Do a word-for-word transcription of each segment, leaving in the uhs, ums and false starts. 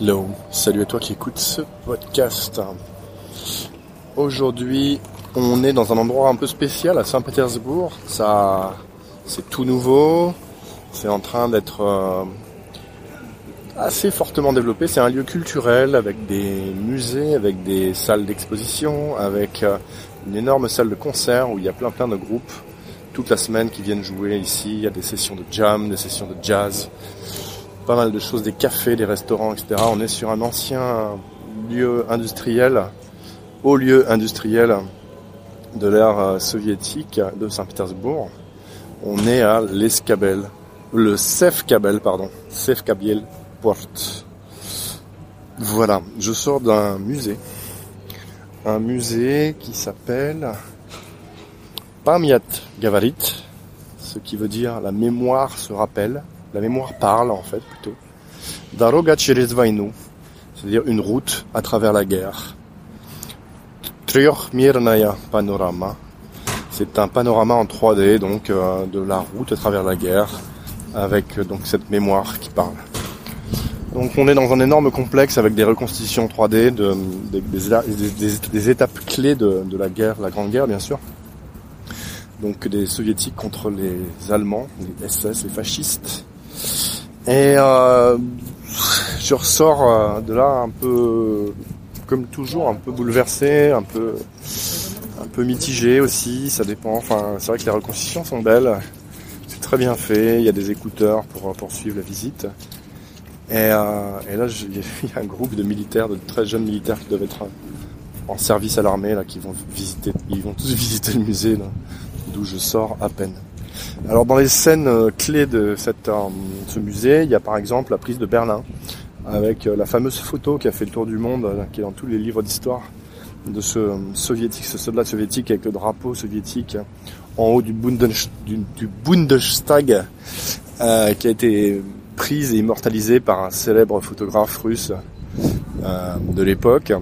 Hello, salut à toi qui écoutes ce podcast. Aujourd'hui, on est dans un endroit un peu spécial à Saint-Pétersbourg. Ça, c'est tout nouveau, c'est en train d'être euh, assez fortement développé. C'est un lieu culturel avec des musées, avec des salles d'exposition, avec euh, une énorme salle de concert où il y a plein plein de groupes toute la semaine qui viennent jouer ici. Il y a des sessions de jam, des sessions de jazz, pas mal de choses, des cafés, des restaurants, et cetera. On est sur un ancien lieu industriel, haut lieu industriel de l'ère soviétique de Saint-Pétersbourg. On est à l'Escabel, le Sevkabel, pardon, Sevkabel Port. Voilà, je sors d'un musée, un musée qui s'appelle Pamyat Gavarit, ce qui veut dire la mémoire se rappelle. La mémoire parle, en fait, plutôt. Daroga cherez voynou, c'est-à-dire une route à travers la guerre. Triokh mirnaya panorama, c'est un panorama en trois D, donc, euh, de la route à travers la guerre, avec, euh, donc, cette mémoire qui parle. Donc, on est dans un énorme complexe avec des reconstitutions trois D, de, des, des, des, des étapes clés de, de la guerre, la Grande Guerre, bien sûr. Donc, des soviétiques contre les Allemands, les S S, les fascistes. Et euh, je ressors de là un peu, comme toujours, un peu bouleversé, un peu, un peu mitigé aussi, ça dépend. Enfin, c'est vrai que les reconstitutions sont belles, c'est très bien fait, il y a des écouteurs pour, pour suivre la visite. Et, euh, et là, je, il y a un groupe de militaires, de très jeunes militaires qui doivent être en service à l'armée, là, qui vont visiter, ils vont tous visiter le musée, là, d'où je sors à peine. Alors dans les scènes euh, clés de cette, euh, ce musée, il y a par exemple la prise de Berlin, avec euh, la fameuse photo qui a fait le tour du monde, euh, qui est dans tous les livres d'histoire, de ce euh, soviétique, ce soldat soviétique avec le drapeau soviétique en haut du, Bundes, du, du Bundestag, euh, qui a été prise et immortalisée par un célèbre photographe russe euh, de l'époque.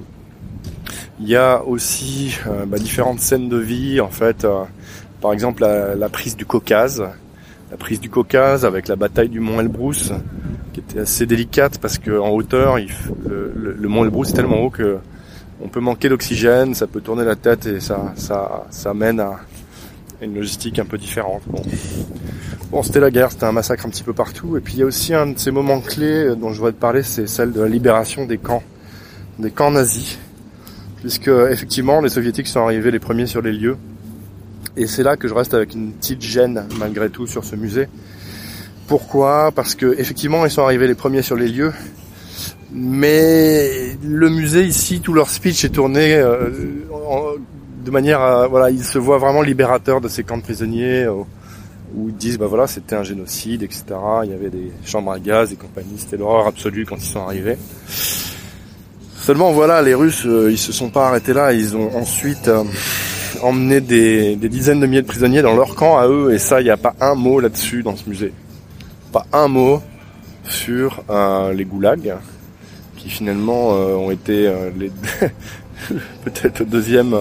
Il y a aussi euh, bah, différentes scènes de vie, en fait. Euh, Par exemple, la, la prise du Caucase, la prise du Caucase avec la bataille du Mont Elbrus, qui était assez délicate parce que en hauteur, il, le, le, le Mont Elbrus est tellement haut que on peut manquer d'oxygène, ça peut tourner la tête et ça, ça, ça mène à une logistique un peu différente. Bon, bon c'était la guerre, c'était un massacre un petit peu partout. Et puis il y a aussi un de ces moments clés dont je voudrais te parler, c'est celle de la libération des camps, des camps nazis, puisque effectivement, les Soviétiques sont arrivés les premiers sur les lieux. Et c'est là que je reste avec une petite gêne, malgré tout, sur ce musée. Pourquoi ? Parce que, effectivement, ils sont arrivés les premiers sur les lieux. Mais le musée, ici, tout leur speech est tourné euh, en, de manière à... Voilà, ils se voient vraiment libérateurs de ces camps de prisonniers, euh, où ils disent, bah voilà, c'était un génocide, et cetera. Il y avait des chambres à gaz et compagnie. C'était l'horreur absolue quand ils sont arrivés. Seulement, voilà, les Russes, euh, ils se sont pas arrêtés là. Ils ont ensuite... Euh, emmener des, des dizaines de milliers de prisonniers dans leur camp à eux, et ça, il n'y a pas un mot là-dessus dans ce musée. Pas un mot sur euh, les goulags, qui finalement euh, ont été euh, les peut-être le deuxième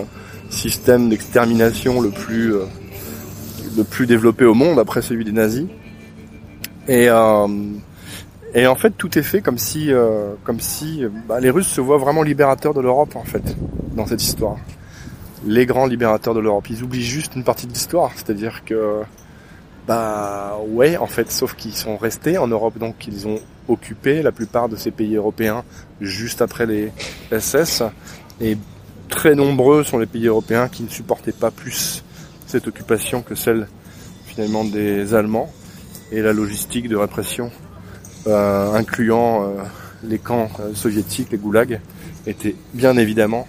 système d'extermination le plus, euh, le plus développé au monde, après celui des nazis. Et, euh, et en fait, tout est fait comme si, euh, comme si bah, les Russes se voient vraiment libérateurs de l'Europe, en fait, dans cette histoire. Les grands libérateurs de l'Europe. Ils oublient juste une partie de l'histoire, c'est-à-dire que, bah ouais, en fait, sauf qu'ils sont restés en Europe, donc ils ont occupé la plupart de ces pays européens juste après les S S, et très nombreux sont les pays européens qui ne supportaient pas plus cette occupation que celle, finalement, des Allemands, et la logistique de répression, euh, incluant euh, les camps euh, soviétiques, les goulags, était bien évidemment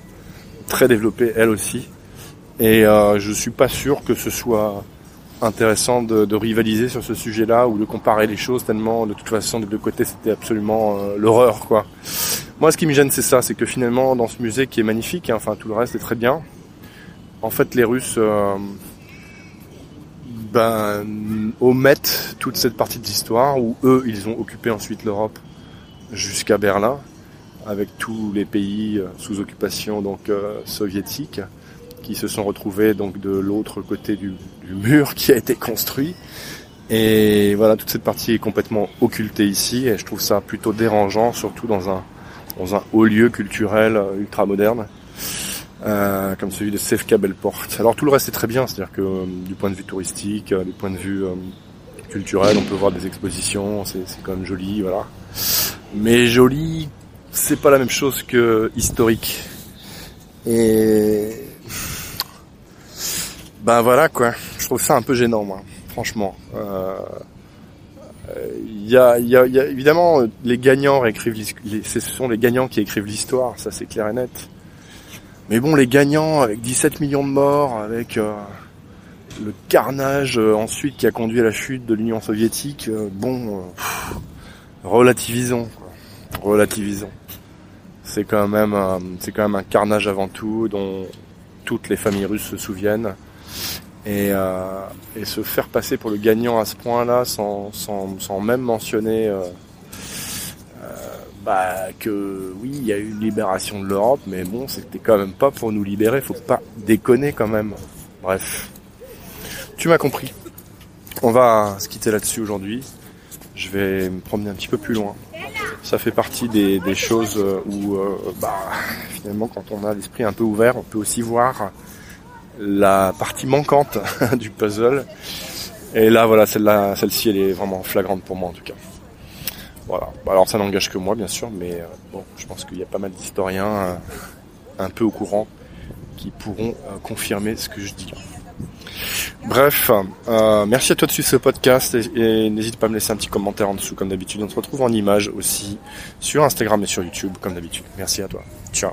très développée elle aussi, et euh, je suis pas sûr que ce soit intéressant de, de rivaliser sur ce sujet-là ou de comparer les choses tellement de toute façon des deux côtés c'était absolument euh, l'horreur quoi. Moi ce qui me gêne c'est ça, c'est que finalement dans ce musée qui est magnifique, hein, enfin tout le reste est très bien, en fait les Russes euh, ben, omettent toute cette partie de l'histoire où eux ils ont occupé ensuite l'Europe jusqu'à Berlin, avec tous les pays sous occupation donc euh, soviétique qui se sont retrouvés donc de l'autre côté du, du mur qui a été construit, Et voilà, toute cette partie est complètement occultée ici, et je trouve ça plutôt dérangeant, surtout dans un, dans un haut lieu culturel ultra moderne, euh, comme celui de Sevkabel Port. Alors tout le reste est très bien, c'est-à-dire que euh, du point de vue touristique, euh, du point de vue euh, culturel, on peut voir des expositions, c'est, c'est quand même joli, voilà. Mais joli, c'est pas la même chose que historique. Et ben voilà quoi, je trouve ça un peu gênant moi. Franchement, euh, y a, y a, y a, évidemment, les gagnants écrivent, les, ce sont les gagnants qui écrivent l'histoire, ça c'est clair et net. Mais bon, les gagnants, avec dix-sept millions de morts, avec euh, le carnage euh, ensuite qui a conduit à la chute de l'Union soviétique, euh, bon, euh, pff, relativisons, quoi. relativisons. C'est quand même, euh, c'est quand même un carnage avant tout dont toutes les familles russes se souviennent. Et, euh, et se faire passer pour le gagnant à ce point-là, sans, sans, sans même mentionner euh, euh, bah, que oui, il y a eu une libération de l'Europe, mais bon, c'était quand même pas pour nous libérer, faut pas déconner quand même. Bref, tu m'as compris. On va se quitter là-dessus aujourd'hui. Je vais me promener un petit peu plus loin. Ça fait partie des, des choses où, euh, bah, finalement, quand on a l'esprit un peu ouvert, on peut aussi voir la partie manquante du puzzle. Et là voilà, celle-là, celle-ci elle est vraiment flagrante pour moi en tout cas. Voilà, alors ça n'engage que moi bien sûr, mais euh, bon, je pense qu'il y a pas mal d'historiens euh, un peu au courant qui pourront euh, confirmer ce que je dis. Bref, euh, merci à toi de suivre ce podcast et, et n'hésite pas à me laisser un petit commentaire en dessous comme d'habitude. On se retrouve en images aussi sur Instagram et sur YouTube comme d'habitude. Merci à toi, ciao.